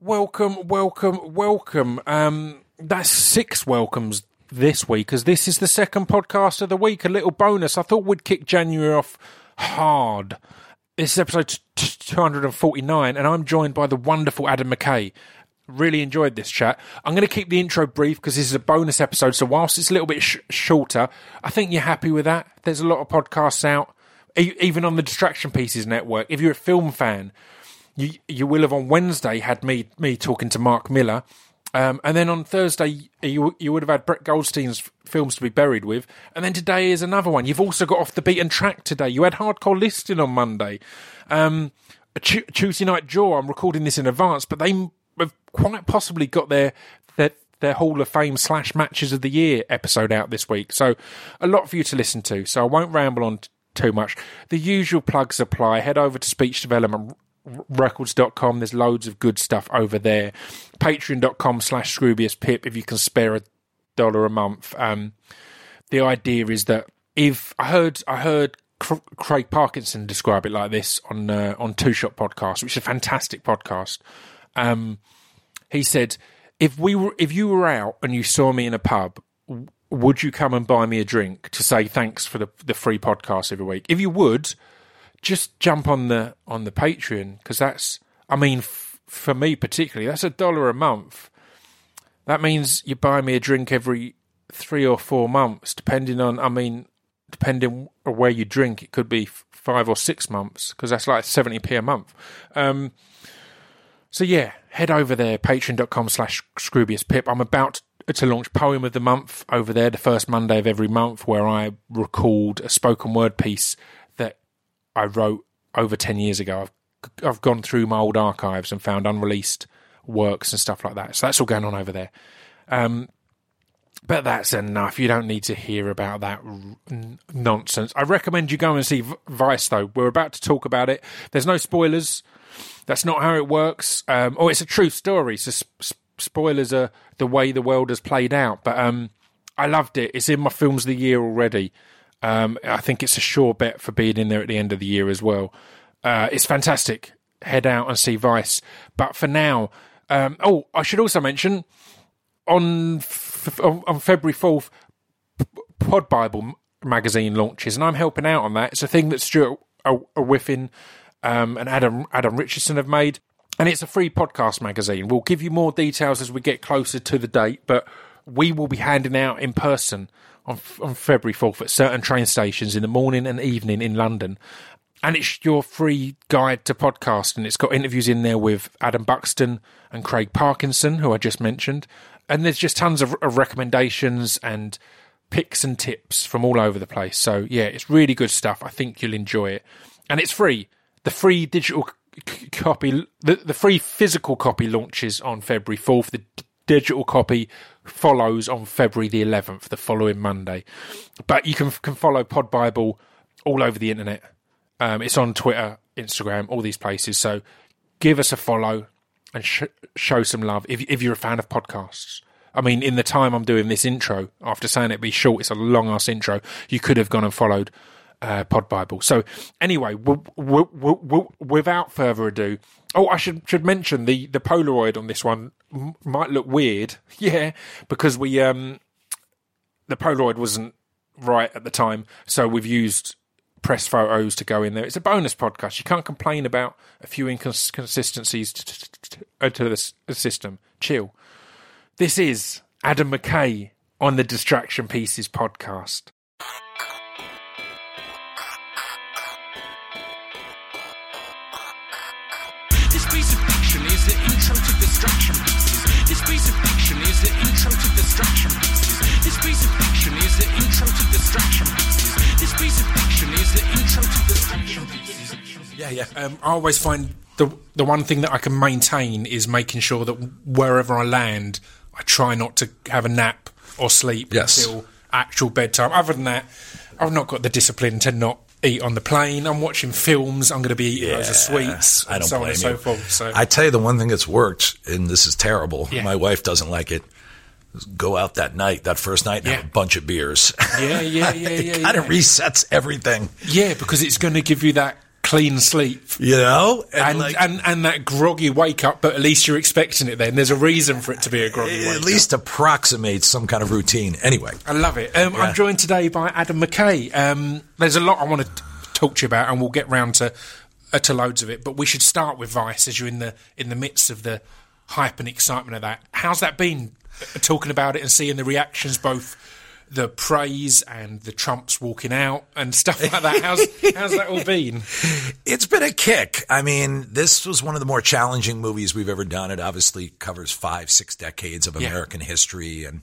Welcome. That's six welcomes this week, as this is the second podcast of the week, a little bonus. I thought we'd kick January off hard. This is episode 249, and I'm joined by the wonderful Adam McKay. Really enjoyed this chat. I'm going to keep the intro brief because this is a bonus episode, so whilst it's a little bit shorter, I think you're happy with that. There's a lot of podcasts out, even on the Distraction Pieces network. If you're a film fan, You will have on Wednesday had me talking to Mark Miller, and then on Thursday you would have had Brett Goldstein's films to be buried with, and then today is another one. You've also got Off the Beaten Track today. You had Hardcore Listing on Monday, Tuesday Night Jaw. I'm recording this in advance, but they have quite possibly got their Hall of Fame / Matches of the Year episode out this week. So a lot for you to listen to. So I won't ramble on too much. The usual plugs apply. Head over to Speech Development records.com. There's loads of good stuff over there. Patreon.com / Scroobius Pip if you can spare $1 a month. The idea is that if I heard Craig Parkinson describe it like this on Two Shot Podcast, which is a fantastic podcast. He said, if you were out and you saw me in a pub, would you come and buy me a drink to say thanks for the free podcast every week? If you would, just jump on the Patreon, because that's, I mean, for me particularly, that's $1 a month. That means you buy me a drink every 3 or 4 months, depending on where you drink. It could be 5 or 6 months, because that's like 70p a month. So yeah, head over there, patreon.com / Scroobius Pip. I'm about to launch Poem of the Month over there, the first Monday of every month, where I record a spoken word piece I wrote over 10 years ago. I've gone through my old archives and found unreleased works and stuff like that. So that's all going on over there. But that's enough. You don't need to hear about that nonsense. I recommend you go and see Vice, though. We're about to talk about it. There's no spoilers. That's not how it works. It's a true story. So spoilers are the way the world has played out. But I loved it. It's in my Films of the Year already. I think it's a sure bet for being in there at the end of the year as well. It's fantastic. Head out and see Vice. But for now, I should also mention on February 4th, Pod Bible magazine launches, and I'm helping out on that. It's a thing that Stuart Whiffin and Adam Richardson have made, and it's a free podcast magazine. We'll give you more details as we get closer to the date, but we will be handing out in person on February 4th at certain train stations in the morning and evening in London. And it's your free guide to podcasting. It's got interviews in there with Adam Buxton and Craig Parkinson, who I just mentioned. And there's just tons of recommendations and picks and tips from all over the place. So, yeah, it's really good stuff. I think you'll enjoy it. And it's free. The free digital copy, the free physical copy launches on February 4th. The digital copy follows on February the 11th, the following Monday. But you can follow Pod Bible all over the internet. It's on Twitter, Instagram, all these places. So give us a follow and show some love if you're a fan of podcasts. I mean, in the time I'm doing this intro, after saying it'd be short, it's a long-ass intro, you could have gone and followed Pod Bible. So anyway, without further ado, I should mention the Polaroid on this one might look weird, yeah, because we the Polaroid wasn't right at the time, so we've used press photos to go in there. It's a bonus podcast. You can't complain about a few inconsistencies to the system. Chill. This is Adam McKay on the Distraction Pieces podcast. Yeah. I always find the one thing that I can maintain is making sure that wherever I land, I try not to have a nap or sleep until actual bedtime. Other than that, I've not got the discipline to not eat on the plane. I'm watching films. I'm going to be eating loads of sweets and so on and so forth. So I tell you, the one thing that's worked, and this is terrible, my wife doesn't like it, is go out that first night, and have a bunch of beers. It kind of resets everything. Yeah, because it's going to give you that clean sleep, you know, and that groggy wake up, but at least you're expecting it. Then there's a reason for it to be a groggy wake up. At least approximates some kind of routine. Anyway, I love it. Yeah. I'm joined today by Adam McKay. There's a lot I want to talk to you about, and we'll get round to loads of it. But we should start with Vice, as you're in the midst of the hype and excitement of that. How's that been? Talking about it and seeing the reactions, both the praise and the Trumps walking out and stuff like that. How's that all been? It's been a kick. I mean, this was one of the more challenging movies we've ever done. It obviously covers 5-6 decades of American history and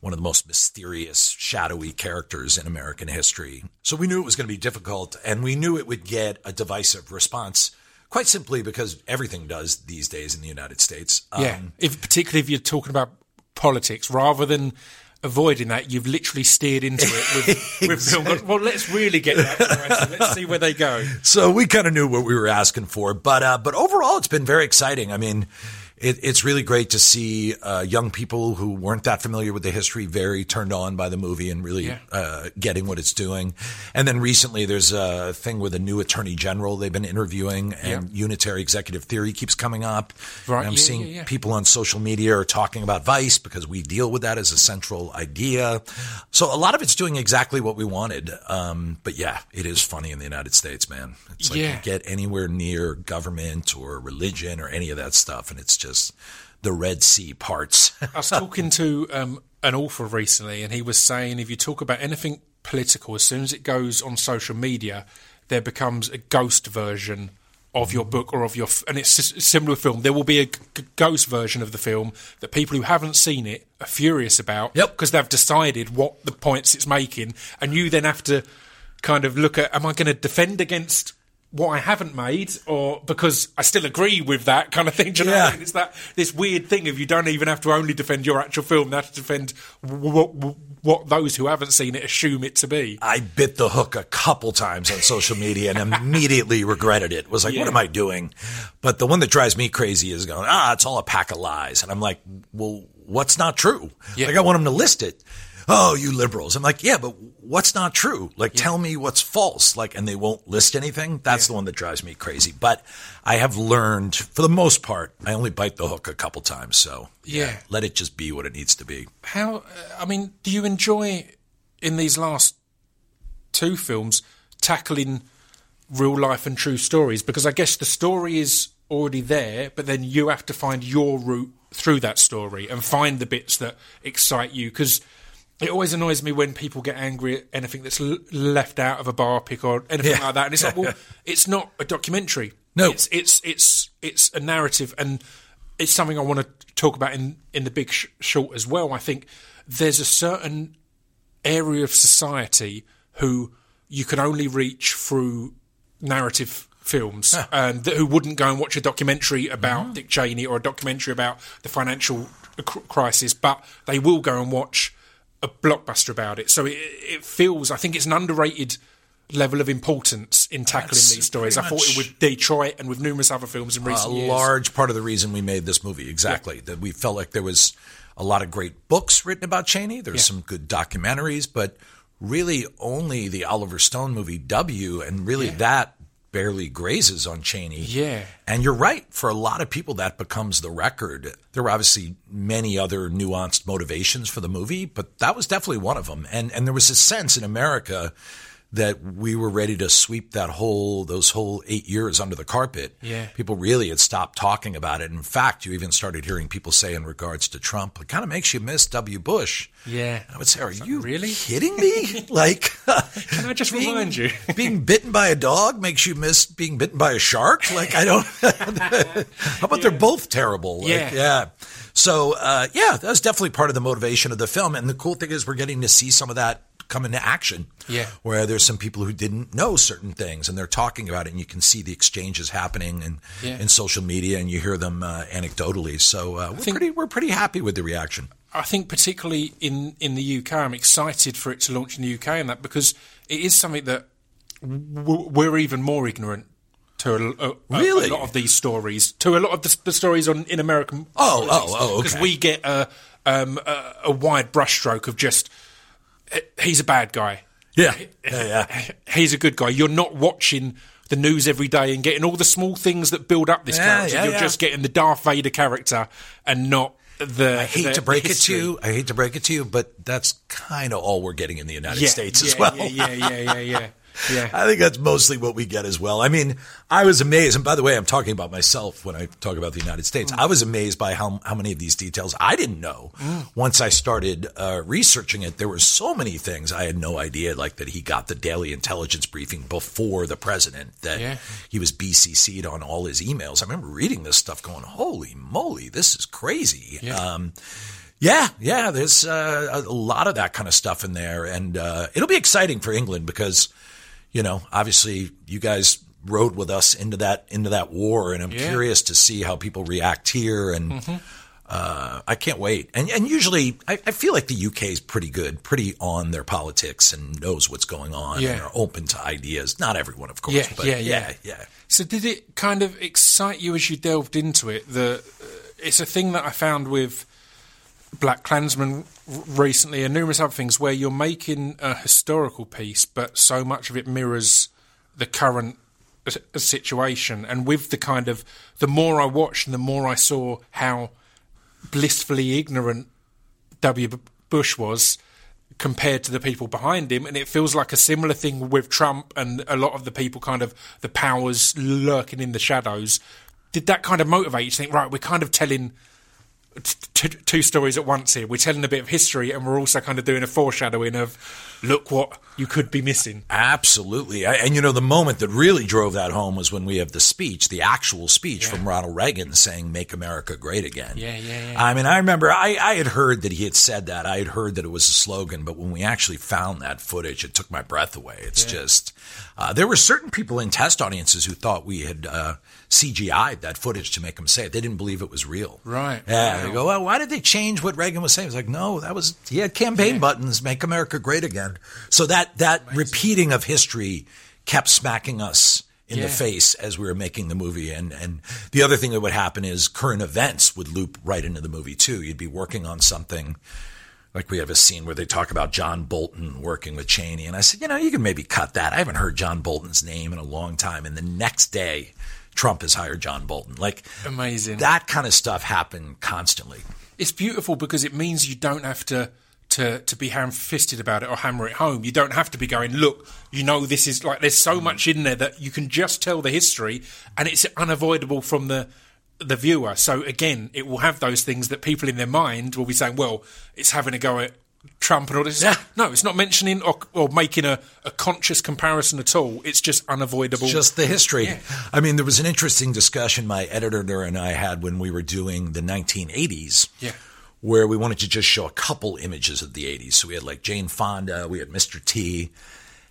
one of the most mysterious, shadowy characters in American history. So we knew it was going to be difficult, and we knew it would get a divisive response, quite simply because everything does these days in the United States. Particularly if you're talking about politics, rather than avoiding that, you've literally steered into it with exactly. Well, let's really get that right. Let's see where they go. So we kind of knew what we were asking for, but overall it's been very exciting. I mean, it's really great to see young people who weren't that familiar with the history very turned on by the movie and really getting what it's doing. And then recently there's a thing with a new attorney general they've been interviewing, and unitary executive theory keeps coming up. Right. And I'm seeing people on social media are talking about Vice because we deal with that as a central idea. So a lot of it's doing exactly what we wanted. But yeah, it is funny in the United States, man. It's like you get anywhere near government or religion or any of that stuff, and it's just the Red Sea parts. I was talking to an author recently, and he was saying if you talk about anything political, as soon as it goes on social media, there becomes a ghost version of your book or of your and it's a similar film. There will be a ghost version of the film that people who haven't seen it are furious about because they've decided what the points it's making, and you then have to kind of look at, am I going to defend against what I haven't made, or because I still agree with that kind of thing? Do you know what I mean? It's that this weird thing of you don't even have to only defend your actual film, you have to defend what those who haven't seen it assume it to be. I bit the hook a couple times on social media and immediately regretted it. Was like, what am I doing? But the one that drives me crazy is going, it's all a pack of lies. And I'm like, well, what's not true? Yeah. Like, I want them to list it. Oh, you liberals. I'm like, yeah, but what's not true? Like, tell me what's false. Like, and they won't list anything. That's the one that drives me crazy. But I have learned, for the most part, I only bite the hook a couple times. So, let it just be what it needs to be. How, I mean, do you enjoy, in these last two films, tackling real life and true stories? Because I guess the story is already there, but then you have to find your route through that story and find the bits that excite you. Because it always annoys me when people get angry at anything that's left out of a bar pick or anything like that. And it's like, well, it's not a documentary. No. It's a narrative, and it's something I want to talk about in The Big Short as well. I think there's a certain area of society who you can only reach through narrative films, who wouldn't go and watch a documentary about Dick Cheney or a documentary about the financial crisis, but they will go and watch a blockbuster about it. So it feels, I think it's an underrated level of importance in tackling these stories. I thought it with Detroit and with numerous other films in recent years. A large part of the reason we made this movie, exactly. That we felt like there was a lot of great books written about Cheney. There's some good documentaries, but really only the Oliver Stone movie W, and really that barely grazes on Cheney. Yeah. And you're right. For a lot of people, that becomes the record. There were obviously many other nuanced motivations for the movie, but that was definitely one of them. And there was a sense in America that we were ready to sweep those whole 8 years under the carpet. Yeah. People really had stopped talking about it. In fact, you even started hearing people say in regards to Trump, it kind of makes you miss W. Bush. Yeah. I would say, are you really kidding me? Like, can I just remind you? Being bitten by a dog makes you miss being bitten by a shark? Like, I don't. How about they're both terrible? Like, So, that was definitely part of the motivation of the film. And the cool thing is we're getting to see some of that come into action, where there's some people who didn't know certain things and they're talking about it, and you can see the exchanges happening and in social media, and you hear them anecdotally. So we're pretty happy with the reaction. I think particularly in the UK, I'm excited for it to launch in the UK, and that, because it is something that we're even more ignorant to a lot of these stories, to a lot of the stories in American politics, because we get a wide brushstroke of just, he's a bad guy. He's a good guy. You're not watching the news every day and getting all the small things that build up this character. You're just getting the Darth Vader character and not the I hate to break it to you, but that's kind of all we're getting in the United States as well. Yeah. I think that's mostly what we get as well. I mean, I was amazed. And by the way, I'm talking about myself when I talk about the United States. I was amazed by how many of these details I didn't know. Once I started researching it, there were so many things I had no idea, like that he got the daily intelligence briefing before the president, that he was BCC'd on all his emails. I remember reading this stuff going, holy moly, this is crazy. Yeah, there's a lot of that kind of stuff in there. And it'll be exciting for England because – you know, obviously, you guys rode with us into that war, and I'm curious to see how people react here, and I can't wait. And usually, I feel like the UK is pretty good, pretty on their politics, and knows what's going on, and are open to ideas. Not everyone, of course, but So, did it kind of excite you as you delved into it? It's a thing that I found with Black Klansman recently and numerous other things where you're making a historical piece, but so much of it mirrors the current situation. And with the kind of, the more I watched and the more I saw how blissfully ignorant W. Bush was compared to the people behind him, and it feels like a similar thing with Trump and a lot of the people, kind of the powers lurking in the shadows. Did that kind of motivate you to think, right, we're kind of telling two stories at once here. We're telling a bit of history, and we're also kind of doing a foreshadowing of, look what you could be missing. Absolutely. And, you know, the moment that really drove that home was when we have the speech, the actual speech from Ronald Reagan saying, Make America Great Again. Yeah. I mean, I remember I had heard that he had said that. I had heard that it was a slogan, but when we actually found that footage, it took my breath away. It's just there were certain people in test audiences who thought we had CGI'd that footage to make them say it. They didn't believe it was real. Right. Yeah. Wow. They go, well, why did they change what Reagan was saying? It's like, no, that was, he had campaign buttons, Make America Great Again. So that amazing repeating of history kept smacking us in the face as we were making the movie. And the other thing that would happen is current events would loop right into the movie too. You'd be working on something. Like we have a scene where they talk about John Bolton working with Cheney. And I said, you know, you can maybe cut that. I haven't heard John Bolton's name in a long time. And the next day, Trump has hired John Bolton. Like, amazing. That kind of stuff happened constantly. It's beautiful because it means you don't have to be ham-fisted about it or hammer it home. You don't have to be going, look, you know, this is like, there's so much in there that you can just tell the history, and it's unavoidable from the viewer. So again, it will have those things that people in their mind will be saying, well, it's having a go at Trump and all this. Yeah. No, it's not mentioning or making a conscious comparison at all. It's just unavoidable. It's just the history. Yeah. I mean, there was an interesting discussion my editor and I had when we were doing the 1980s, where we wanted to just show a couple images of the 80s. So we had like Jane Fonda, we had Mr. T.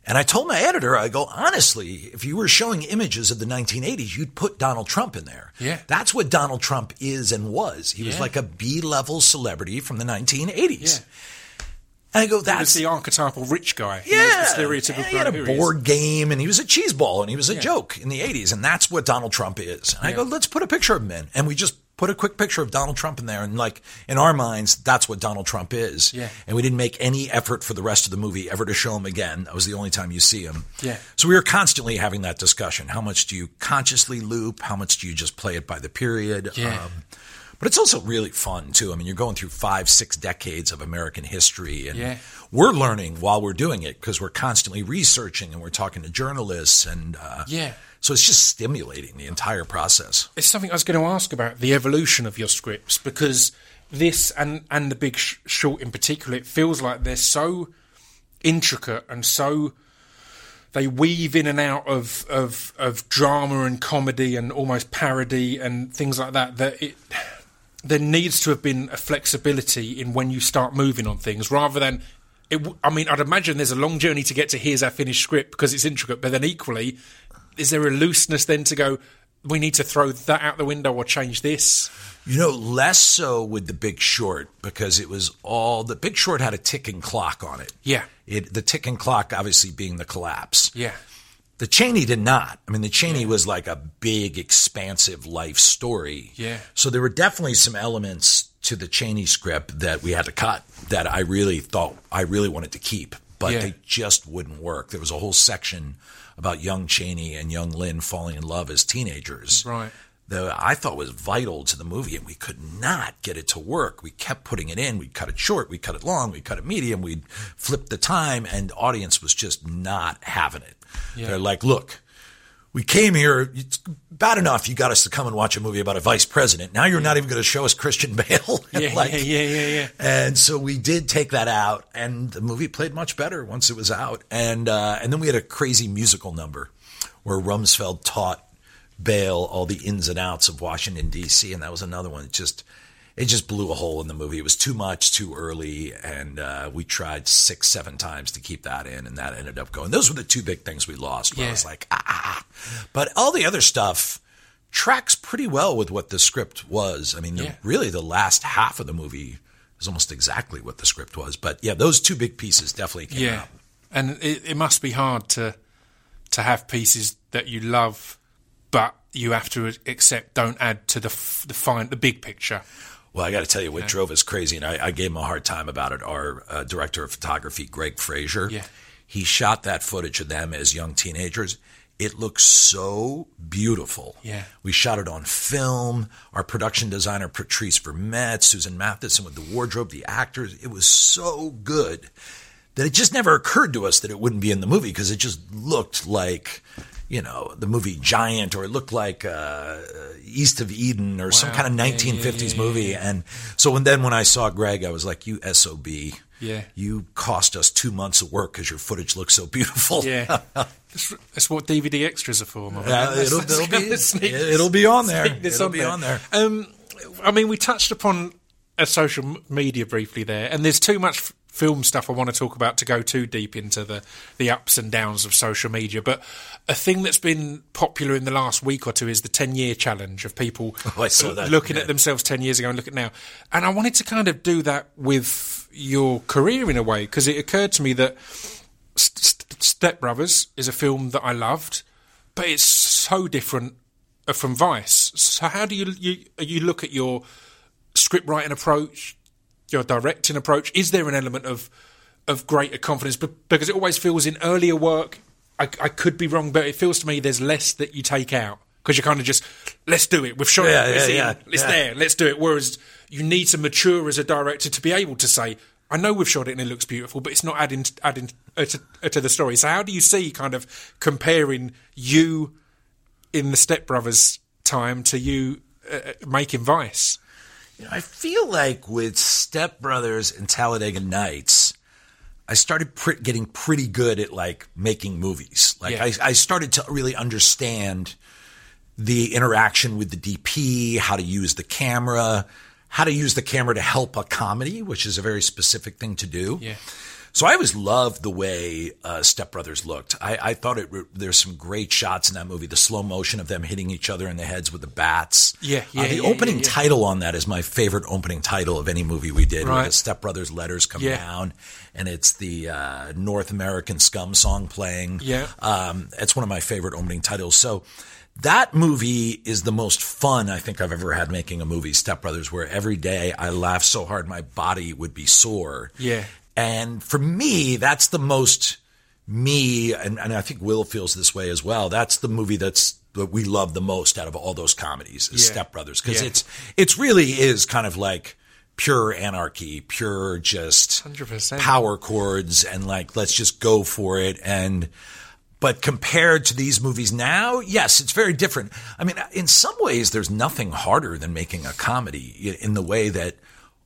And I told my editor, I go, honestly, if you were showing images of the 1980s, you'd put Donald Trump in there. Yeah. That's what Donald Trump is and was. He was like a B-level celebrity from the 1980s. Yeah. And I go, that's the archetypal rich guy. Yeah. He had a board game, and he was a cheese ball, and he was a joke in the 80s. And that's what Donald Trump is. And I go, let's put a picture of him in. And we just put a quick picture of Donald Trump in there. And like, in our minds, that's what Donald Trump is. Yeah. And we didn't make any effort for the rest of the movie ever to show him again. That was the only time you see him. Yeah. So we were constantly having that discussion. How much do you consciously loop? How much do you just play it by the period? Yeah. But it's also really fun, too. I mean, you're going through 5-6 decades of American history, and we're learning while we're doing it because we're constantly researching and we're talking to journalists. And so it's just stimulating the entire process. It's something I was going to ask about, the evolution of your scripts, because this and The Big Short in particular, it feels like they're so intricate and so they weave in and out of drama and comedy and almost parody and things like that, that it... there needs to have been a flexibility in when you start moving on things rather than it. I mean, I'd imagine there's a long journey to get to here's our finished script because it's intricate, but then equally, is there a looseness then to go, we need to throw that out the window or change this? You know, less so with The Big Short because it was all... The Big Short had a ticking clock on it. Yeah. The ticking clock obviously being the collapse. Yeah. The Cheney did not. I mean, The Cheney was like a big, expansive life story. Yeah. So there were definitely some elements to the Cheney script that we had to cut that I really wanted to keep, but they just wouldn't work. There was a whole section about young Cheney and young Lynn falling in love as teenagers. Right. That I thought was vital to the movie, and we could not get it to work. We kept putting it in. We'd cut it short. We'd cut it long. We'd cut it medium. We'd flip the time, and the audience was just not having it. Yeah. They're like, look, we came here. It's bad enough you got us to come and watch a movie about a vice president. Now you're not even going to show us Christian Bale. Yeah. And so we did take that out, and the movie played much better once it was out. And then we had a crazy musical number where Rumsfeld taught Bale all the ins and outs of Washington, D.C., and that was another one. It just blew a hole in the movie. It was too much, too early, and we tried 6-7 times to keep that in, and that ended up going. Those were the two big things we lost. Where I was like, But all the other stuff tracks pretty well with what the script was. I mean, really the last half of the movie is almost exactly what the script was. But, yeah, those two big pieces definitely came out. And it must be hard to have pieces that you love, but you have to accept, don't add to the big picture. Well, I got to tell you, what drove us crazy, and I gave him a hard time about it, our director of photography, Greg Fraser. Yeah. He shot that footage of them as young teenagers. It looks so beautiful. Yeah. We shot it on film. Our production designer, Patrice Vermette, Susan Matheson with the wardrobe, the actors. It was so good that it just never occurred to us that it wouldn't be in the movie because it just looked like, you know, the movie Giant, or it looked like East of Eden or some kind of 1950s movie. And so when I saw Greg, I was like, you SOB. Yeah. You cost us 2 months of work because your footage looks so beautiful. Yeah. That's what DVD extras are for. It'll be on there. I mean, we touched upon social media briefly there, and there's too much film stuff I want to talk about to go too deep into the ups and downs of social media. But a thing that's been popular in the last week or two is the 10-year challenge of people looking at themselves 10 years ago and look at now. And I wanted to kind of do that with your career in a way, because it occurred to me that Step Brothers is a film that I loved, but it's so different from Vice. So how do you look at your script writing approach, your directing approach? Is there an element of greater confidence? But because it always feels in earlier work, I could be wrong, but it feels to me there's less that you take out because you're kind of just, let's do it. We've shot it. It's there. Let's do it. Whereas you need to mature as a director to be able to say, I know we've shot it and it looks beautiful, but it's not adding to the story. So how do you see kind of comparing you in the Step Brothers time to you making Vice? You know, I feel like with Step Brothers and Talladega Nights, I started getting pretty good at like making movies. I started to really understand the interaction with the DP, how to use the camera to help a comedy, which is a very specific thing to do. Yeah. So I always loved the way Step Brothers looked. I thought there's some great shots in that movie. The slow motion of them hitting each other in the heads with the bats. The opening title on that is my favorite opening title of any movie we did. Right. Where the Step Brothers letters come down, and it's the North American Scum song playing. Yeah, it's one of my favorite opening titles. So that movie is the most fun I think I've ever had making a movie, Step Brothers, where every day I laugh so hard my body would be sore. Yeah. And for me, that's the most me, and I think Will feels this way as well. That's the movie that we love the most out of all those comedies is Step Brothers, because it's really is kind of like pure anarchy, pure just 100%. Power chords, and like let's just go for it. But compared to these movies now, yes, it's very different. I mean, in some ways, there's nothing harder than making a comedy in the way that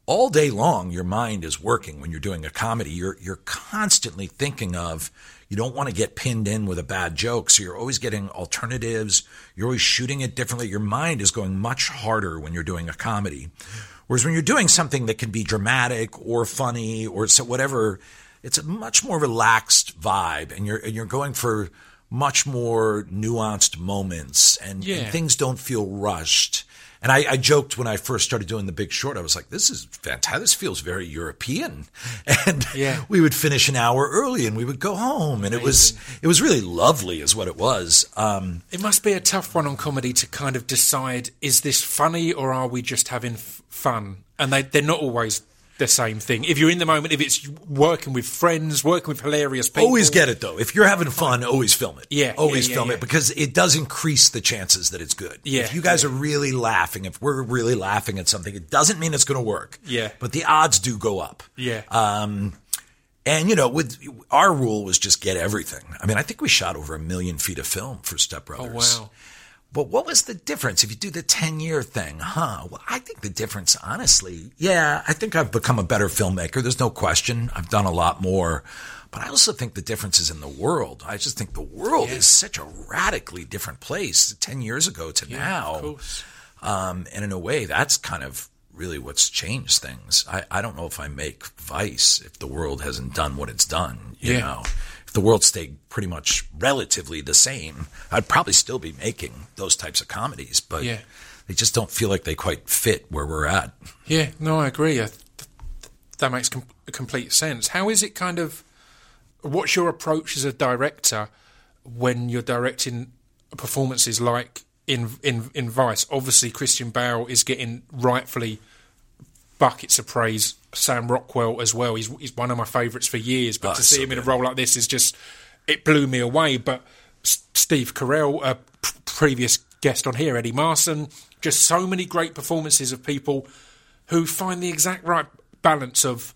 all day long, your mind is working when you're doing a comedy. You're constantly thinking of, you don't want to get pinned in with a bad joke, so you're always getting alternatives. You're always shooting it differently. Your mind is going much harder when you're doing a comedy. Whereas when you're doing something that can be dramatic or funny or so whatever, it's a much more relaxed vibe, and you're going for much more nuanced moments, and things don't feel rushed. And I joked when I first started doing The Big Short, I was like, this is fantastic. This feels very European. And we would finish an hour early and we would go home. And it was really lovely is what it was. It must be a tough one on comedy to kind of decide, is this funny or are we just having fun? And they're not always the same thing. If you're in the moment, if it's working with friends, working with hilarious people. Always get it, though. If you're having fun, always film it. Yeah. Always film it because it does increase the chances that it's good. Yeah. If you guys are really laughing, if we're really laughing at something, it doesn't mean it's going to work. Yeah. But the odds do go up. Yeah. And, you know, with our rule was just get everything. I mean, I think we shot over 1,000,000 feet of film for Step Brothers. Oh, wow. But what was the difference if you do the 10-year thing, huh? Well, I think the difference, honestly, yeah, I think I've become a better filmmaker. There's no question. I've done a lot more. But I also think the difference is in the world. I just think the world is such a radically different place 10 years ago to now. Of course. And in a way, that's kind of really what's changed things. I don't know if I make Vice if the world hasn't done what it's done, you know. If the world stayed pretty much relatively the same, I'd probably still be making those types of comedies, but they just don't feel like they quite fit where we're at. Yeah, no, I agree. That makes complete sense. How is it kind of, what's your approach as a director when you're directing performances like in Vice? Obviously, Christian Bale is getting rightfully buckets of praise. Sam Rockwell as well. He's one of my favourites for years, but to see him in a role like this is just, it blew me away. But Steve Carell, a previous guest on here, Eddie Marson, just so many great performances of people who find the exact right balance of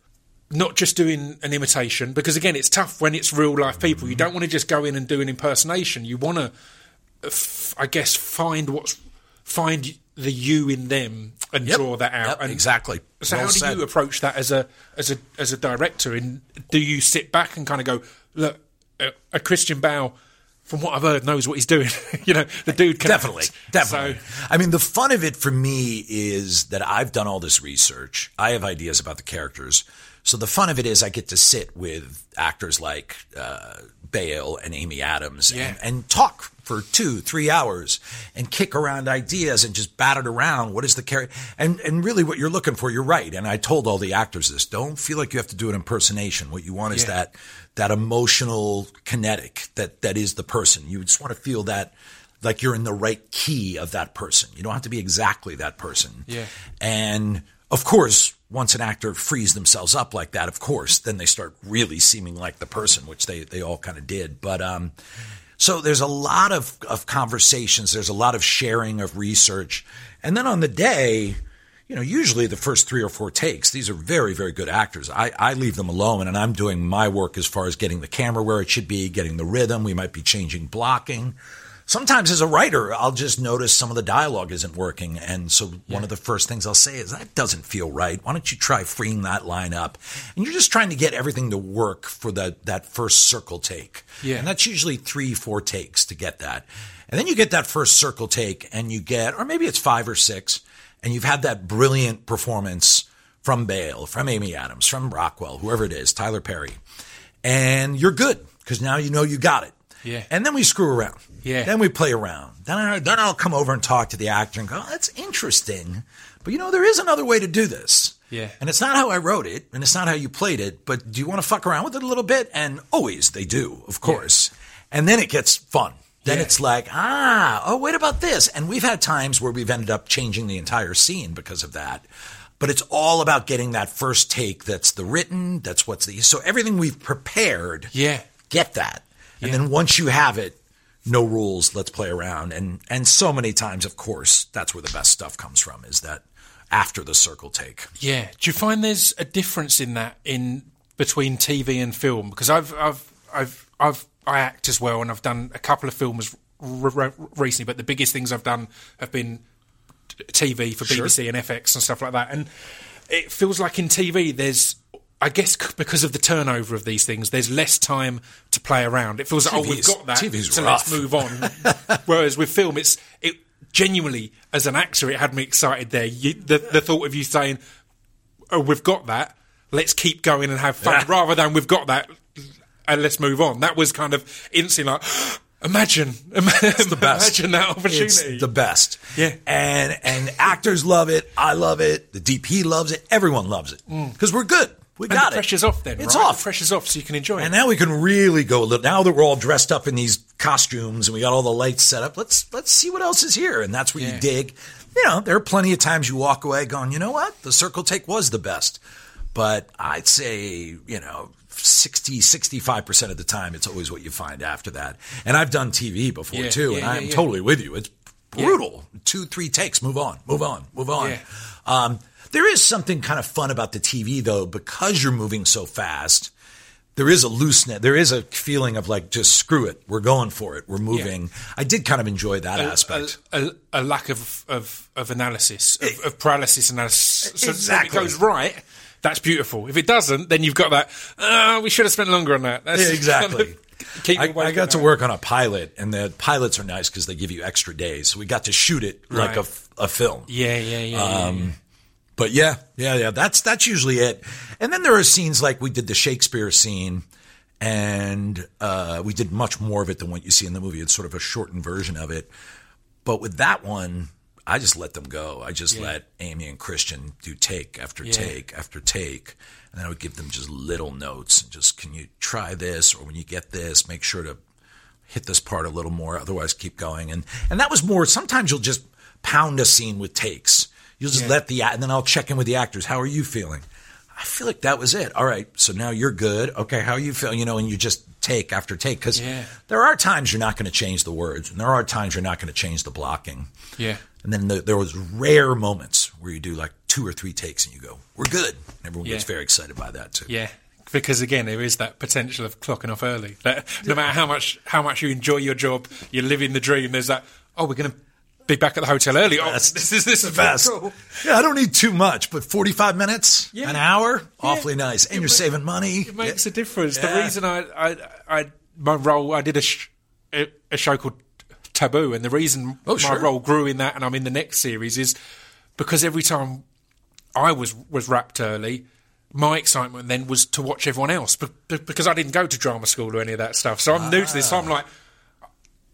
not just doing an imitation, because again, it's tough when it's real life people. Mm-hmm. You don't want to just go in and do an impersonation. You want to, I guess, find the you in them and draw that out. And exactly. So well, how do you approach that as a director? And do you sit back and kind of go, look, a Christian Bale, from what I've heard, knows what he's doing. You know, the dude can definitely. So, I mean, the fun of it for me is that I've done all this research. I have ideas about the characters. So the fun of it is I get to sit with actors like Bale and Amy Adams and talk for 2-3 hours and kick around ideas and just bat it around. What is the character? And really what you're looking for, you're right. And I told all the actors this, don't feel like you have to do an impersonation. What you want is that emotional kinetic that is the person. You just want to feel that like you're in the right key of that person. You don't have to be exactly that person. Yeah. And of course, once an actor frees themselves up like that, of course, then they start really seeming like the person, which they all kind of did. But, so there's a lot of conversations. There's a lot of sharing of research. And then on the day, you know, usually the first 3 or 4 takes, these are very, very good actors. I leave them alone and I'm doing my work as far as getting the camera where it should be, getting the rhythm. We might be changing blocking. Sometimes as a writer, I'll just notice some of the dialogue isn't working. And so one of the first things I'll say is, that doesn't feel right. Why don't you try freeing that line up? And you're just trying to get everything to work for that first circle take. Yeah. And that's usually 3-4 takes to get that. And then you get that first circle take and you get, or maybe it's 5 or 6, and you've had that brilliant performance from Bale, from Amy Adams, from Rockwell, whoever it is, Tyler Perry. And you're good because now you know you got it. Yeah. And then we screw around. Yeah. Then we play around. Then I'll come over and talk to the actor and go, oh, that's interesting. But, you know, there is another way to do this. Yeah. And it's not how I wrote it, and it's not how you played it, but do you want to fuck around with it a little bit? And always they do, of course. Yeah. And then it gets fun. Then it's like, wait about this. And we've had times where we've ended up changing the entire scene because of that. But it's all about getting that first take that's the written, that's so everything we've prepared, get that. And then once you have it, no rules, let's play around. And so many times, of course, that's where the best stuff comes from, is that after the circle take. Yeah. Do you find there's a difference in that in between TV and film? Because I act as well, and I've done a couple of films recently, but the biggest things I've done have been TV for BBC and FX and stuff like that. And it feels like in TV there's, I guess because of the turnover of these things, there's less time to play around. It feels like, we've got that, TV's so rough. Let's move on. Whereas with film, it genuinely, as an actor, it had me excited there. The thought of you saying, oh, we've got that, let's keep going and have fun, rather than we've got that and let's move on. That was kind of instantly like, imagine that opportunity. It's the best. Yeah. And actors love it. I love it. The DP loves it. Everyone loves it because we're good. We got it. The pressure's off then, it's off. The pressure's off so you can enjoy it. And now we can really go a little. Now that we're all dressed up in these costumes and we got all the lights set up, let's see what else is here. And that's where you dig. You know, there are plenty of times you walk away going, you know what? The circle take was the best. But I'd say, 65% of the time, it's always what you find after that. And I've done TV before, too, and I am totally with you. It's brutal. 2-3 takes. Move on. Yeah. There is something kind of fun about the TV, though, because you're moving so fast. There is a looseness. There is a feeling of like, just screw it. We're going for it. We're moving. Yeah. I did kind of enjoy that aspect. A lack of analysis, of paralysis analysis. Exactly. So if it goes right, that's beautiful. If it doesn't, then you've got that, we should have spent longer on that. That's exactly. I got to work on a pilot, and the pilots are nice because they give you extra days. So we got to shoot it like a film. Yeah. But yeah. That's usually it. And then there are scenes like we did the Shakespeare scene, and we did much more of it than what you see in the movie. It's sort of a shortened version of it. But with that one, I just let them go. I just let Amy and Christian do take after take after take. And then I would give them just little notes. And just, can you try this? Or when you get this, make sure to hit this part a little more. Otherwise, keep going. And that was more, sometimes you'll just pound a scene with takes. You'll just let and then I'll check in with the actors. How are you feeling? I feel like that was it. All right, so now you're good. Okay, how are you feeling? And you just take after take. Because there are times you're not going to change the words. And there are times you're not going to change the blocking. Yeah. And then there was rare moments where you do like 2 or 3 takes and you go, we're good. And everyone gets very excited by that too. Yeah. Because again, there is that potential of clocking off early. That no matter how much you enjoy your job, you're living the dream, there's that, oh, we're going to be back at the hotel early. Oh, this is the best. Cool. Yeah, I don't need too much, but 45 minutes, an hour, awfully nice. And you're saving money. It makes a difference. Yeah. The reason I did a show called Taboo, and the reason my role grew in that, and I'm in the next series, is because every time I was wrapped early, my excitement then was to watch everyone else, but because I didn't go to drama school or any of that stuff. So I'm new to this. So I'm like,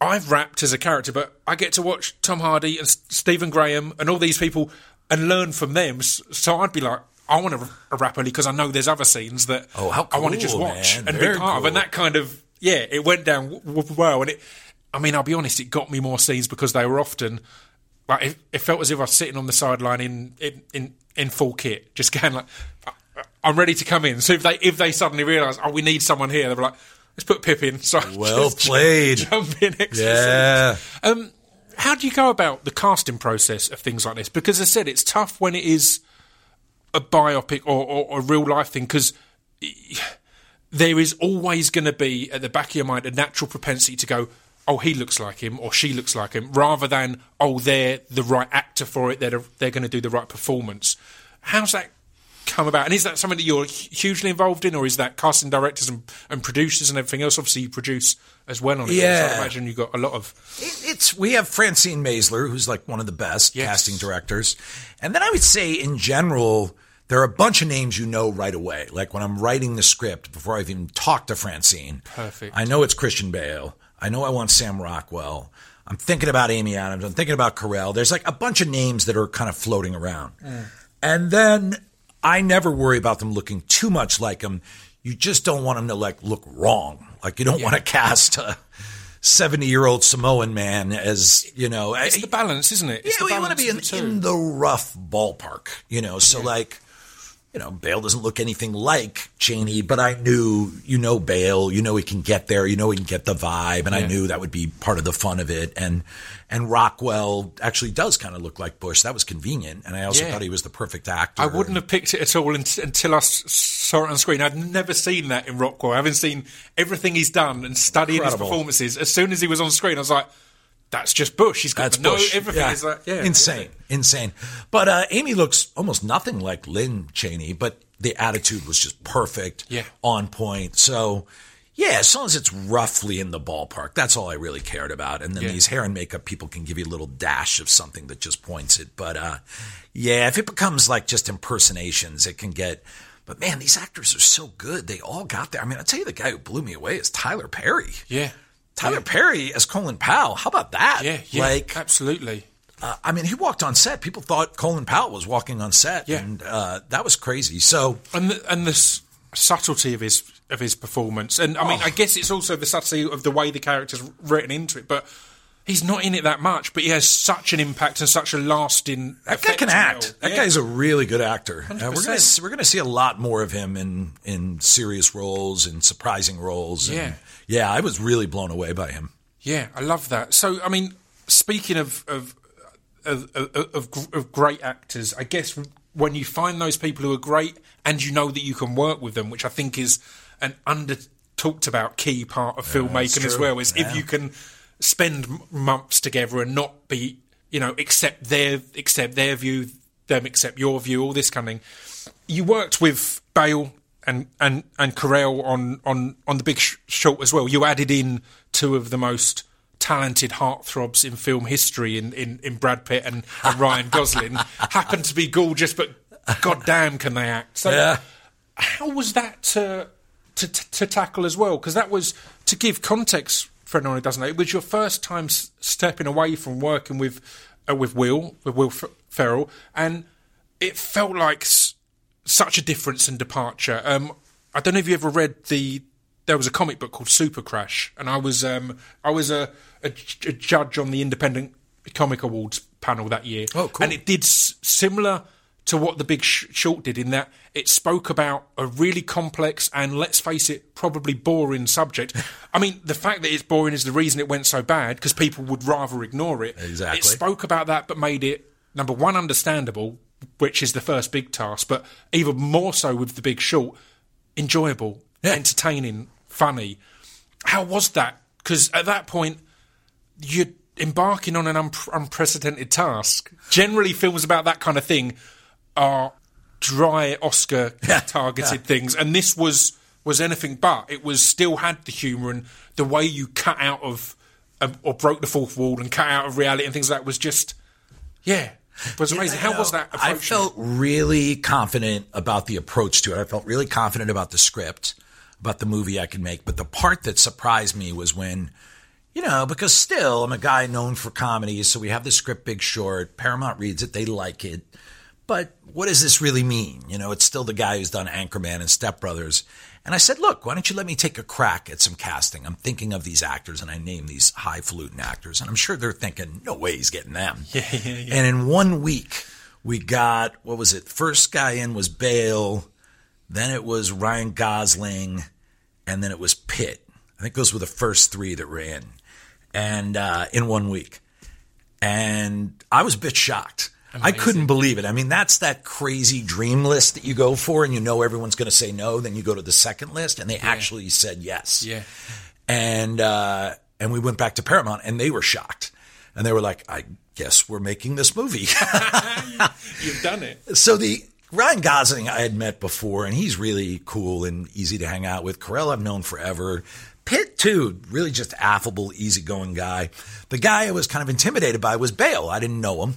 I've rapped as a character, but I get to watch Tom Hardy and Stephen Graham and all these people and learn from them. So I'd be like, I want to rap early because I know there's other scenes that I want to just watch and be part of. And that kind of, it went down well. And I'll be honest, it got me more scenes because they were often, like, it felt as if I was sitting on the sideline in full kit, just going like, I'm ready to come in. So if they suddenly realise, we need someone here, they were like, let's put Pip in. So well played. Jump in. Yeah. How do you go about the casting process of things like this? Because as I said, it's tough when it is a biopic or a real life thing, because there is always going to be at the back of your mind a natural propensity to go, oh, he looks like him or she looks like him, rather than, oh, they're the right actor for it. They're going to do the right performance. How's that come about, and is that something that you're hugely involved in, or is that casting directors and producers and everything else? Obviously you produce as well on it, so I imagine you've got a lot of we have Francine Maisler, who's like one of the best casting directors, and then I would say in general there are a bunch of names right away. Like when I'm writing the script, before I've even talked to Francine, perfect, I know it's Christian Bale, I know I want Sam Rockwell, I'm thinking about Amy Adams, I'm thinking about Carell. There's like a bunch of names that are kind of floating around, and then I never worry about them looking too much like them. You just don't want them to like look wrong. Like you don't want to cast a 70-year-old Samoan man as, It's the balance, isn't it? Yeah, you want to be in the rough ballpark, So Bale doesn't look anything like Cheney, but I knew, Bale, he can get there, he can get the vibe, and I knew that would be part of the fun of it. And Rockwell actually does kind of look like Bush. That was convenient, and I also thought he was the perfect actor. I wouldn't have picked it at all until I saw it on screen. I'd never seen that in Rockwell. I haven't seen everything he's done and studying his performances. As soon as he was on screen, I was like, that's just Bush. He's got everything. Yeah. Is like, insane. But Amy looks almost nothing like Lynn Cheney, but the attitude was just perfect, on point. So, as long as it's roughly in the ballpark, that's all I really cared about. And then these hair and makeup people can give you a little dash of something that just points it. But, if it becomes like just impersonations, it can get... But, man, these actors are so good. They all got there. I mean, I'll tell you, the guy who blew me away is Tyler Perry. Yeah. Tyler Perry as Colin Powell. How about that? Yeah, absolutely. He walked on set. People thought Colin Powell was walking on set, and that was crazy. So, and the subtlety of his performance, and I guess it's also the subtlety of the way the character's written into it. But He's not in it that much, but he has such an impact and such a lasting effect. That guy can act. That guy's a really good actor. We're going to see a lot more of him in serious roles and surprising roles. Yeah. And, yeah, I was really blown away by him. Yeah, I love that. So, I mean, speaking of great actors, I guess when you find those people who are great and you know that you can work with them, which I think is an under-talked-about key part of filmmaking as well, is if you can spend months together and not be, you know, accept their view, them accept your view, all this kind of thing. You worked with Bale and Carell on The Big Short as well. You added in two of the most talented heartthrobs in film history in Brad Pitt and Ryan Gosling. Happen to be gorgeous, but goddamn can they act. So how was that to tackle as well? Because that was, to give context for anyone who doesn't know, it was your first time stepping away from working with Will Ferrell, and it felt like such a difference and departure. I don't know if you ever read there was a comic book called Super Crash, and I was a judge on the Independent Comic Awards panel that year. Oh, cool! And it did similar to what The Big Short did, in that it spoke about a really complex and, let's face it, probably boring subject. I mean, the fact that it's boring is the reason it went so bad, because people would rather ignore it. Exactly. It spoke about that, but made it, number one, understandable, which is the first big task, but even more so with The Big Short, enjoyable, entertaining, funny. How was that? Because at that point, you're embarking on an unprecedented task. Generally, films about that kind of thing are dry Oscar-targeted things. And this was anything but. It was still had the humour, and the way you cut out of or broke the fourth wall and cut out of reality and things like that was just, was amazing. How was that approach? I felt really confident about the approach to it. I felt really confident about the script, about the movie I could make. But the part that surprised me was when, you know, because still I'm a guy known for comedy, so we have the script Big Short. Paramount reads it. They like it. But what does this really mean? You know, it's still the guy who's done Anchorman and Step Brothers. And I said, look, why don't you let me take a crack at some casting? I'm thinking of these actors, and I name these highfalutin actors. And I'm sure they're thinking, no way he's getting them. Yeah. And in 1 week, we got, what was it? First guy in was Bale. Then it was Ryan Gosling. And then it was Pitt. I think those were the first three that were in. And in 1 week. And I was a bit shocked. Amazing. I couldn't believe it. I mean, that's that crazy dream list that you go for, and you know everyone's going to say no. Then you go to the second list, and they actually said yes. Yeah. And we went back to Paramount, and they were shocked. And they were like, I guess we're making this movie. You've done it. So the Ryan Gosling I had met before, and he's really cool and easy to hang out with. Carell I've known forever. Pitt, too, really just affable, easygoing guy. The guy I was kind of intimidated by was Bale. I didn't know him.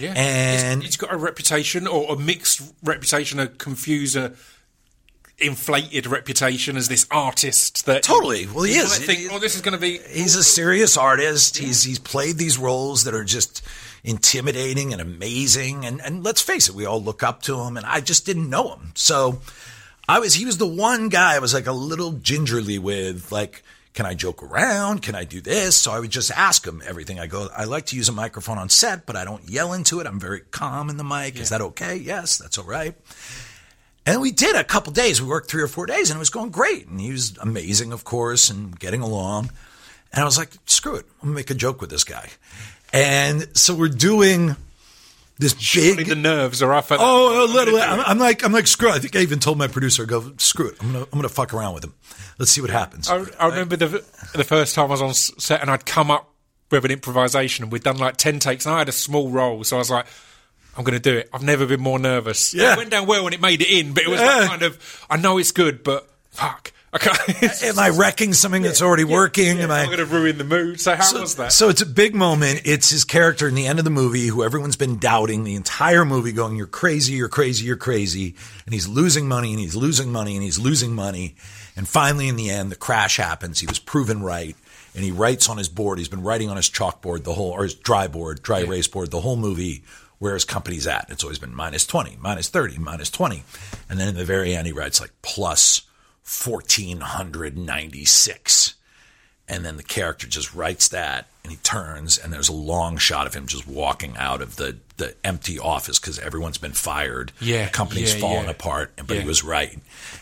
Yeah, and he's got a reputation, or a mixed reputation, a confused, inflated reputation as this artist that totally. Well, he is. I think, this is going to be. He's a serious artist. Yeah. He's played these roles that are just intimidating and amazing, and let's face it, we all look up to him, and I just didn't know him, so he was the one guy I was like a little gingerly with, like, can I joke around? Can I do this? So I would just ask him everything. I go, I like to use a microphone on set, but I don't yell into it. I'm very calm in the mic. Yeah. Is that okay? Yes, that's all right. And we did a couple days. We worked 3 or 4 days, and it was going great. And he was amazing, of course, and getting along. And I was like, screw it. I'm going to make a joke with this guy. And so we're doing this big. Surely the nerves are off. A little. I'm like, screw it. I think I even told my producer, go, screw it. I'm gonna fuck around with him. Let's see what happens. I remember the first time I was on set, and I'd come up with an improvisation, and we'd done like 10 takes, and I had a small role, so I was like, I'm gonna do it. I've never been more nervous. Yeah. It went down well, and it made it in, but it was that kind of, I know it's good, but fuck. Okay. Am I wrecking something that's already working? Yeah. Am I going to ruin the mood? So how was that? So it's a big moment. It's his character in the end of the movie who everyone's been doubting the entire movie, going, you're crazy, you're crazy, you're crazy. And he's losing money, and he's losing money, and he's losing money. And finally, in the end, the crash happens. He was proven right. And he writes on his board. He's been writing on his chalkboard the whole, or his dry erase board, the whole movie, where his company's at. It's always been minus 20, minus 30, minus 20. And then in the very end, he writes like plus 1,496. And then the character just writes that, and he turns, and there's a long shot of him just walking out of the empty office because everyone's been fired. Yeah, the company's fallen apart, but he was right.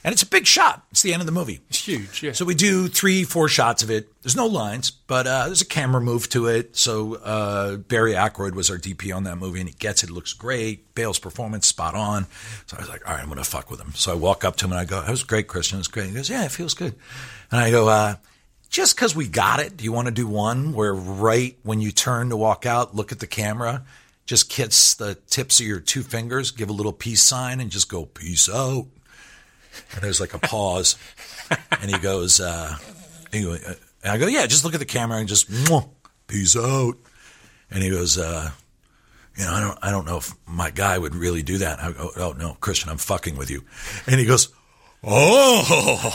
And it's a big shot. It's the end of the movie. It's huge, yeah. So we do 3-4 shots of it. There's no lines, but there's a camera move to it. So Barry Ackroyd was our DP on that movie, and he gets it. It looks great. Bale's performance, spot on. So I was like, all right, I'm going to fuck with him. So I walk up to him, and I go, that was great, Christian. It was great. He goes, yeah, it feels good. And I go, just because we got it, do you want to do one where right when you turn to walk out, look at the camera, just kiss the tips of your two fingers, give a little peace sign, and just go, peace out. And there's like a pause. And he goes, and I go, yeah, just look at the camera and just, peace out. And he goes, I don't know if my guy would really do that. And I go, oh, no, Christian, I'm fucking with you. And he goes, Oh,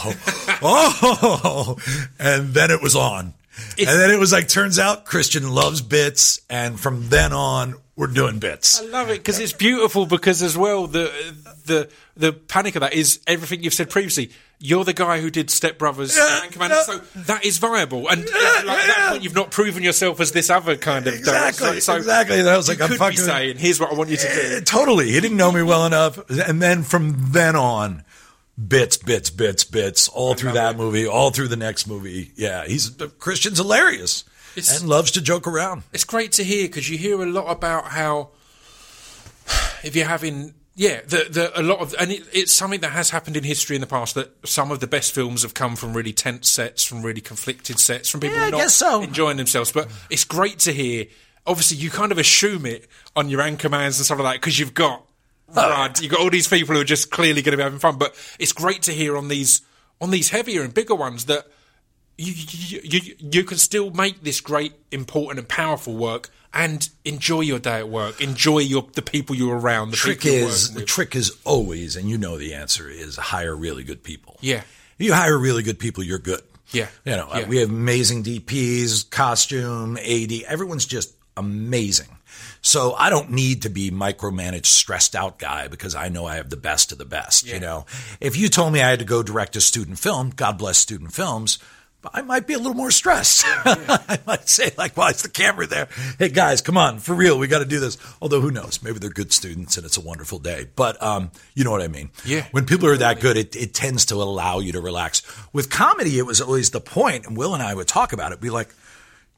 and then it was on. And then it was like, turns out Christian loves bits. And from then on, we're doing bits. I love it because it's beautiful because as well, the panic of that is everything you've said previously. You're the guy who did Step Brothers and Anchorman, so that is viable. And at that point, you've not proven yourself as this other kind of director. So exactly. And I was like, I'm fucking saying, here's what I want you to do. Totally. He didn't know me well enough. And then from then on, bits all through that movie, all through the next movie. Yeah, Christian's hilarious and loves to joke around. It's great to hear because you hear a lot about how if you're having a lot of, and it's something that has happened in history in the past that some of the best films have come from really tense sets, from really conflicted sets, from people enjoying themselves. But it's great to hear. Obviously, you kind of assume it on your Anchormans and stuff like that because you've got. Right. You've got all these people who are just clearly going to be having fun, but it's great to hear on these heavier and bigger ones that you can still make this great, important, and powerful work and enjoy your day at work, enjoy the people you're around. The trick is always, and you know the answer is hire really good people. Yeah, you hire really good people, you're good. Yeah, we have amazing DPs, costume, AD, everyone's just amazing. So I don't need to be micromanaged, stressed out guy because I know I have the best of the best. Yeah. You know, if you told me I had to go direct a student film, God bless student films, I might be a little more stressed. Yeah. I might say like, well, it's the camera there. Hey guys, come on, for real, we got to do this. Although who knows, maybe they're good students and it's a wonderful day. But you know what I mean? Yeah. When people are that good, it tends to allow you to relax. With comedy, it was always the point, and Will and I would talk about it, be like,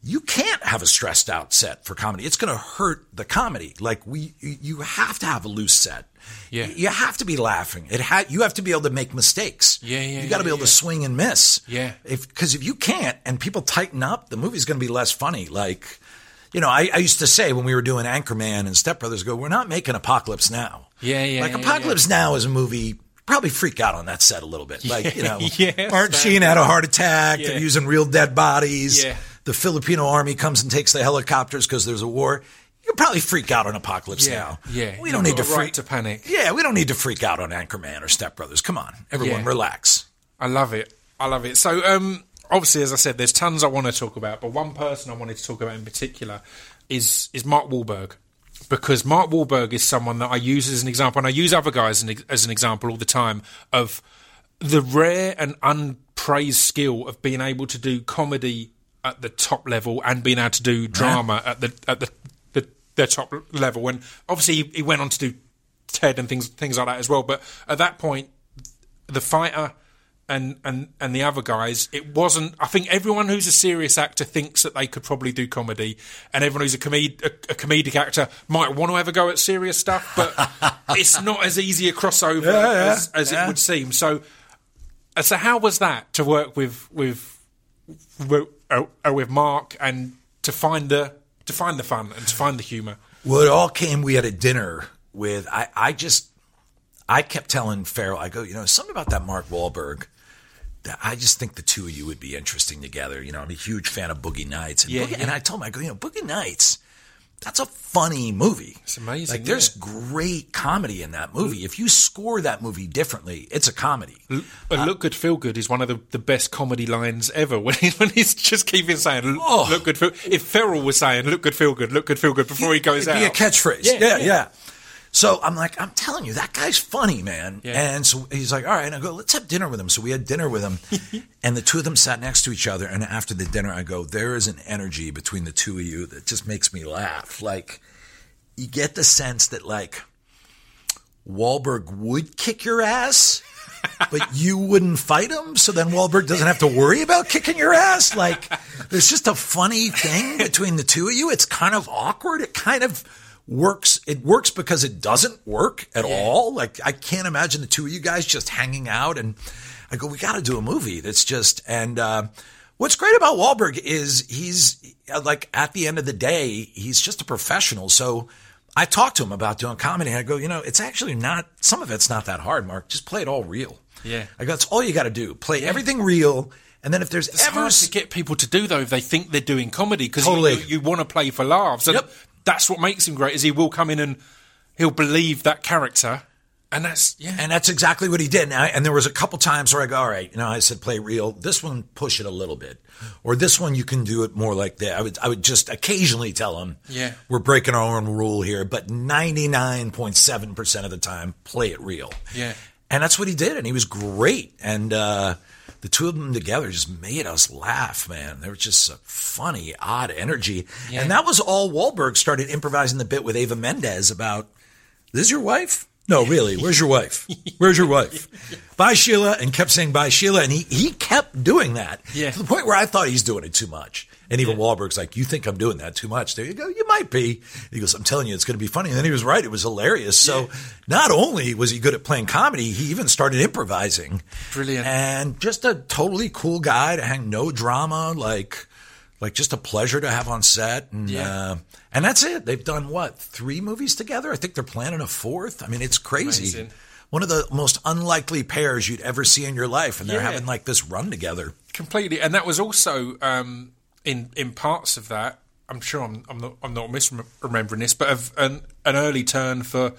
you can't have a stressed out set for comedy. It's going to hurt the comedy. Like you have to have a loose set. Yeah. You have to be laughing. You have to be able to make mistakes. Yeah. You got to be able to swing and miss. Yeah. Because if you can't and people tighten up, the movie's going to be less funny. Like, you know, I used to say when we were doing Anchorman and Step Brothers, we're not making Apocalypse Now. Yeah. Like Apocalypse Now is a movie. Probably freak out on that set a little bit. Like, Martin Sheen had a heart attack. Yeah. They're using real dead bodies. Yeah. The Filipino army comes and takes the helicopters because there's a war. You'll probably freak out on Apocalypse Now. Yeah. We don't need to to panic. Yeah, we don't need to freak out on Anchorman or Step Brothers. Come on. Everyone relax. I love it. So, obviously, as I said, there's tons I want to talk about, but one person I wanted to talk about in particular is Mark Wahlberg. Because Mark Wahlberg is someone that I use as an example, and I use other guys as an example all the time, of the rare and unpraised skill of being able to do comedy at the top level and being able to do drama at the top level. And obviously he went on to do TED and things like that as well. But at that point, The Fighter and the other guys, it wasn't. I think everyone who's a serious actor thinks that they could probably do comedy, and everyone who's a comedic actor might want to have a go at serious stuff, but it's not as easy a crossover as it would seem. So how was that to work with Mark and to find the fun and to find the humor? Well, it all came. We had a dinner with. I kept telling Ferrell, I go, something about that Mark Wahlberg. I just think the two of you would be interesting together. I'm a huge fan of Boogie Nights. And, and I told him, I go, Boogie Nights, that's a funny movie. It's amazing. Like, there's great comedy in that movie. If you score that movie differently, it's a comedy. Look good, feel good is one of the best comedy lines ever. When he's just keeping saying, look good, feel. If Ferrell was saying, look good, feel good, before he goes out. It'd be a catchphrase. Yeah. So I'm like, I'm telling you, that guy's funny, man. Yeah. And so he's like, all right. And I go, let's have dinner with him. So we had dinner with him. And the two of them sat next to each other. And after the dinner, I go, there is an energy between the two of you that just makes me laugh. Like, you get the sense that, like, Wahlberg would kick your ass, but you wouldn't fight him, so then Wahlberg doesn't have to worry about kicking your ass. Like, there's just a funny thing between the two of you. It's kind of awkward. It kind of works. It works because it doesn't work at all. Like, I can't imagine the two of you guys just hanging out. And I go, we got to do a movie that's just – and what's great about Wahlberg is he's, like, at the end of the day, he's just a professional. So – I talked to him about doing comedy, and I go, you know, it's actually not, some of it's not that hard, Mark. Just play it all real. Yeah. I go, that's all you got to do. Play everything real. And then if there's it's ever... It's hard to get people to do, though, if they think they're doing comedy, because you want to play for laughs. And that's what makes him great, is he will come in and he'll believe that character. And that's, and that's exactly what he did. And there was a couple times where I go, all right, you know, I said, play real. This one, push it a little bit. Or this one, you can do it more like that. I would just occasionally tell him, we're breaking our own rule here, but 99.7% of the time, play it real. Yeah. And that's what he did. And he was great. And the two of them together just made us laugh, man. They were just a funny, odd energy. Yeah. And that was all Wahlberg started improvising the bit with Ava Mendez about, this is your wife? No, really, where's your wife? Where's your wife? Bye, Sheila, and kept saying bye, Sheila, and he kept doing that to the point where I thought he's doing it too much. And even Wahlberg's like, you think I'm doing that too much? There you go, you might be. He goes, I'm telling you, it's going to be funny. And then he was right, it was hilarious. So not only was he good at playing comedy, he even started improvising. Brilliant. And just a totally cool guy to hang, no drama, like just a pleasure to have on set. And, and that's it. They've done, what, 3 movies together? I think they're planning a 4th. I mean, it's crazy. Amazing. One of the most unlikely pairs you'd ever see in your life. And they're having like this run together. Completely. And that was also in parts of that, I'm sure I'm not misremembering this, but of an early turn for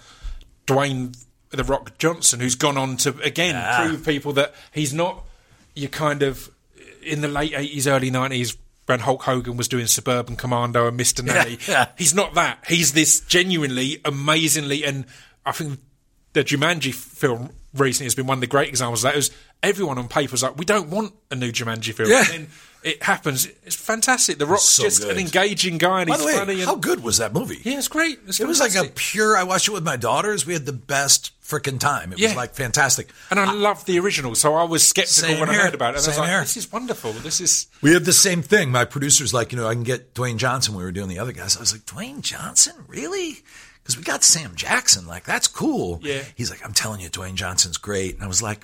Dwayne The Rock Johnson, who's gone on to, again, prove people that he's not your kind of, in the late 80s, early 90s, when Hulk Hogan was doing Suburban Commando and Mr. Nanny. Yeah. He's not that. He's this genuinely, amazingly, and I think the Jumanji film recently has been one of the great examples of that. It was everyone on paper was like, we don't want a new Jumanji film. Yeah. And it happens. It's fantastic. The Rock's so just good. An engaging guy, and by he's the way, funny. How good was that movie? Yeah, it's great. It was like a pure, I watched it with my daughters. We had the best freaking time. It was like fantastic. And I love the original, so I was skeptical when I heard about it. And I was like, this is wonderful. This is. We had the same thing. My producer's like, you know, I can get Dwayne Johnson. We were doing The Other Guys. I was like, Dwayne Johnson? Really? Because we got Sam Jackson. Like, that's cool. Yeah. He's like, I'm telling you, Dwayne Johnson's great. And I was like,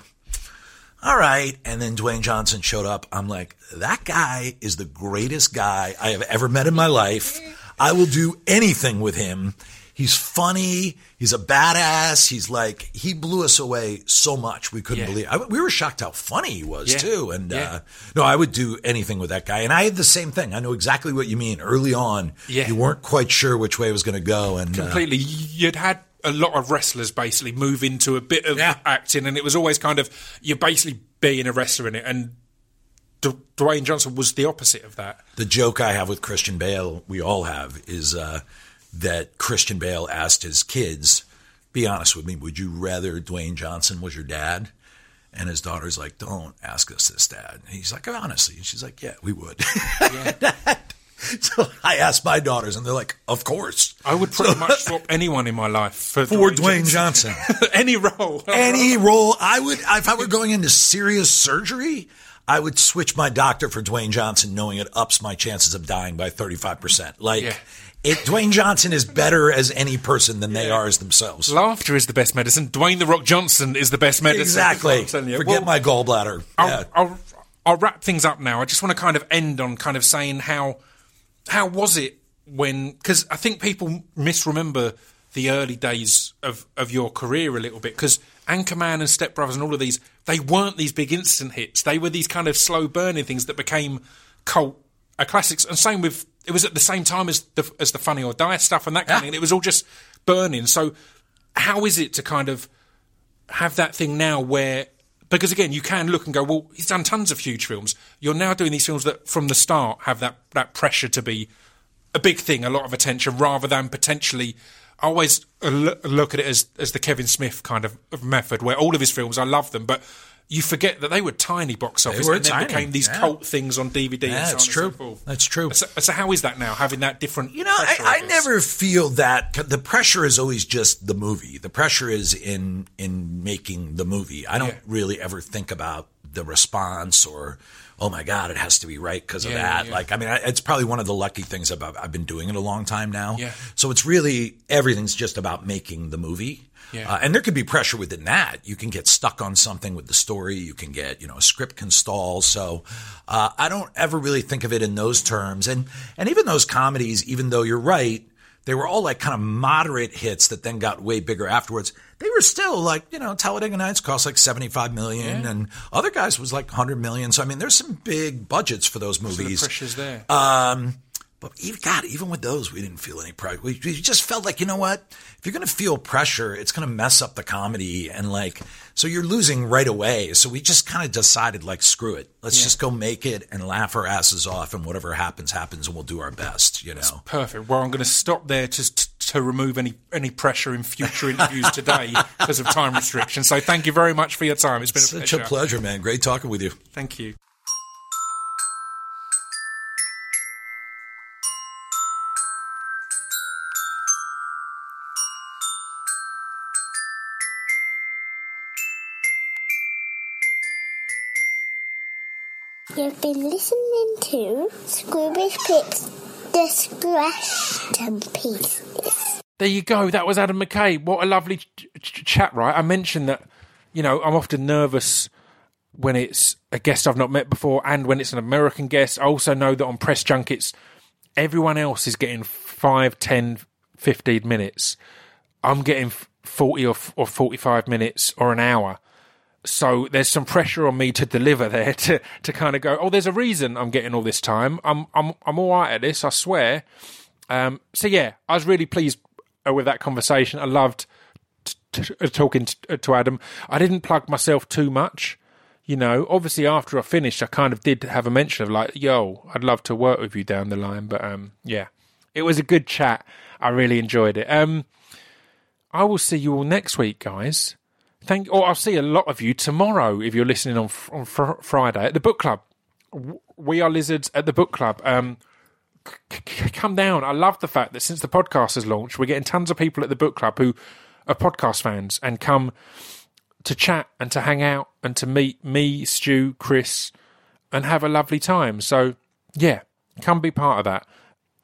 all right. And then Dwayne Johnson showed up. I'm like, that guy is the greatest guy I have ever met in my life. I will do anything with him. He's funny. He's a badass. He's like, he blew us away so much. We couldn't believe it. We were shocked how funny he was too. And no, I would do anything with that guy. And I had the same thing. I know exactly what you mean. Early on, you weren't quite sure which way it was going to go. And completely. You'd had a lot of wrestlers basically move into a bit of acting, and it was always kind of, you're basically being a wrestler in it, and Dwayne Johnson was the opposite of that. The joke I have with Christian Bale, we all have, is that Christian Bale asked his kids, be honest with me, would you rather Dwayne Johnson was your dad? And his daughter's like, don't ask us this, Dad. And he's like, honestly. And she's like, yeah, we would. Yeah. So I asked my daughters, and they're like, of course. I would pretty much swap anyone in my life for Dwayne Johnson. Any role. Any role. I would, if I were going into serious surgery, I would switch my doctor for Dwayne Johnson, knowing it ups my chances of dying by 35%. Like, Dwayne Johnson is better as any person than they are as themselves. Laughter is the best medicine. Dwayne The Rock Johnson is the best medicine. Exactly. Forget my gallbladder. I'll wrap things up now. I just want to kind of end on kind of saying how was it when... Because I think people misremember the early days of your career a little bit, because Anchorman and Step Brothers and all of these, they weren't these big instant hits. They were these kind of slow-burning things that became cult classics. And same with... It was at the same time as the Funny or Die stuff and that kind of thing. It was all just burning. So how is it to kind of have that thing now where... Because, again, you can look and go, well, he's done tons of huge films. You're now doing these films that, from the start, have that pressure to be a big thing, a lot of attention, rather than potentially, I always look at it as the Kevin Smith kind of method, where all of his films, I love them, but you forget that they were tiny box office and then became these cult things on DVD. Yeah, that's true. That's true. So how is that now, having that different pressure? I never feel that. The pressure is always just the movie. The pressure is in making the movie. I don't really ever think about the response or, oh, my God, it has to be right because of that. Yeah. Like, I mean, it's probably one of the lucky things about I've been doing it a long time now. Yeah. So it's really everything's just about making the movie. Yeah. And there could be pressure within that. You can get stuck on something with the story. You can get, a script can stall. So I don't ever really think of it in those terms. And even those comedies, even though you're right, they were all like kind of moderate hits that then got way bigger afterwards. They were still like, Talladega Nights cost like $75 million and Other Guys was like $100 million. So, I mean, there's some big budgets for those movies. So the pressure's there. But even with those, we didn't feel any pressure. We just felt like, you know what? If you're going to feel pressure, it's going to mess up the comedy. And so you're losing right away. So we just kind of decided, screw it. Let's just go make it and laugh our asses off. And whatever happens, happens. And we'll do our best, That's perfect. Well, I'm going to stop there to remove any pressure in future interviews today because of time restrictions. So thank you very much for your time. It's been such a pleasure, man. Great talking with you. Thank you. You've been listening to Scroobius Pip's Discretion Pieces. There you go. That was Adam McKay. What a lovely chat, right? I mentioned that, I'm often nervous when it's a guest I've not met before and when it's an American guest. I also know that on press junkets, everyone else is getting 5, 10, 15 minutes. I'm getting 40 or 45 minutes or an hour. So there's some pressure on me to deliver there, to kind of go, oh, there's a reason I'm getting all this time. I'm all right at this, I swear. I was really pleased with that conversation. I loved talking to Adam. I didn't plug myself too much, Obviously, after I finished, I kind of did have a mention of I'd love to work with you down the line. But it was a good chat. I really enjoyed it. I will see you all next week, guys. I'll see a lot of you tomorrow if you're listening on Friday at the book club. We are lizards at the book club. Come down. I love the fact that since the podcast has launched, we're getting tons of people at the book club who are podcast fans and come to chat and to hang out and to meet me, Stu, Chris, and have a lovely time. So, come be part of that.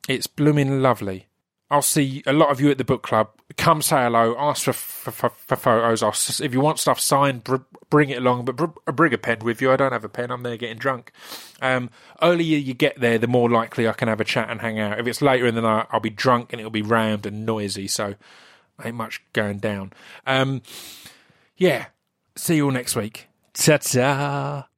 It's blooming lovely. I'll see a lot of you at the book club. Come say hello. Ask for photos. If you want stuff signed, bring it along. But bring a pen with you. I don't have a pen. I'm there getting drunk. Earlier you get there, the more likely I can have a chat and hang out. If it's later in the night, I'll be drunk and it'll be rammed and noisy. So ain't much going down. See you all next week. Ta-ta.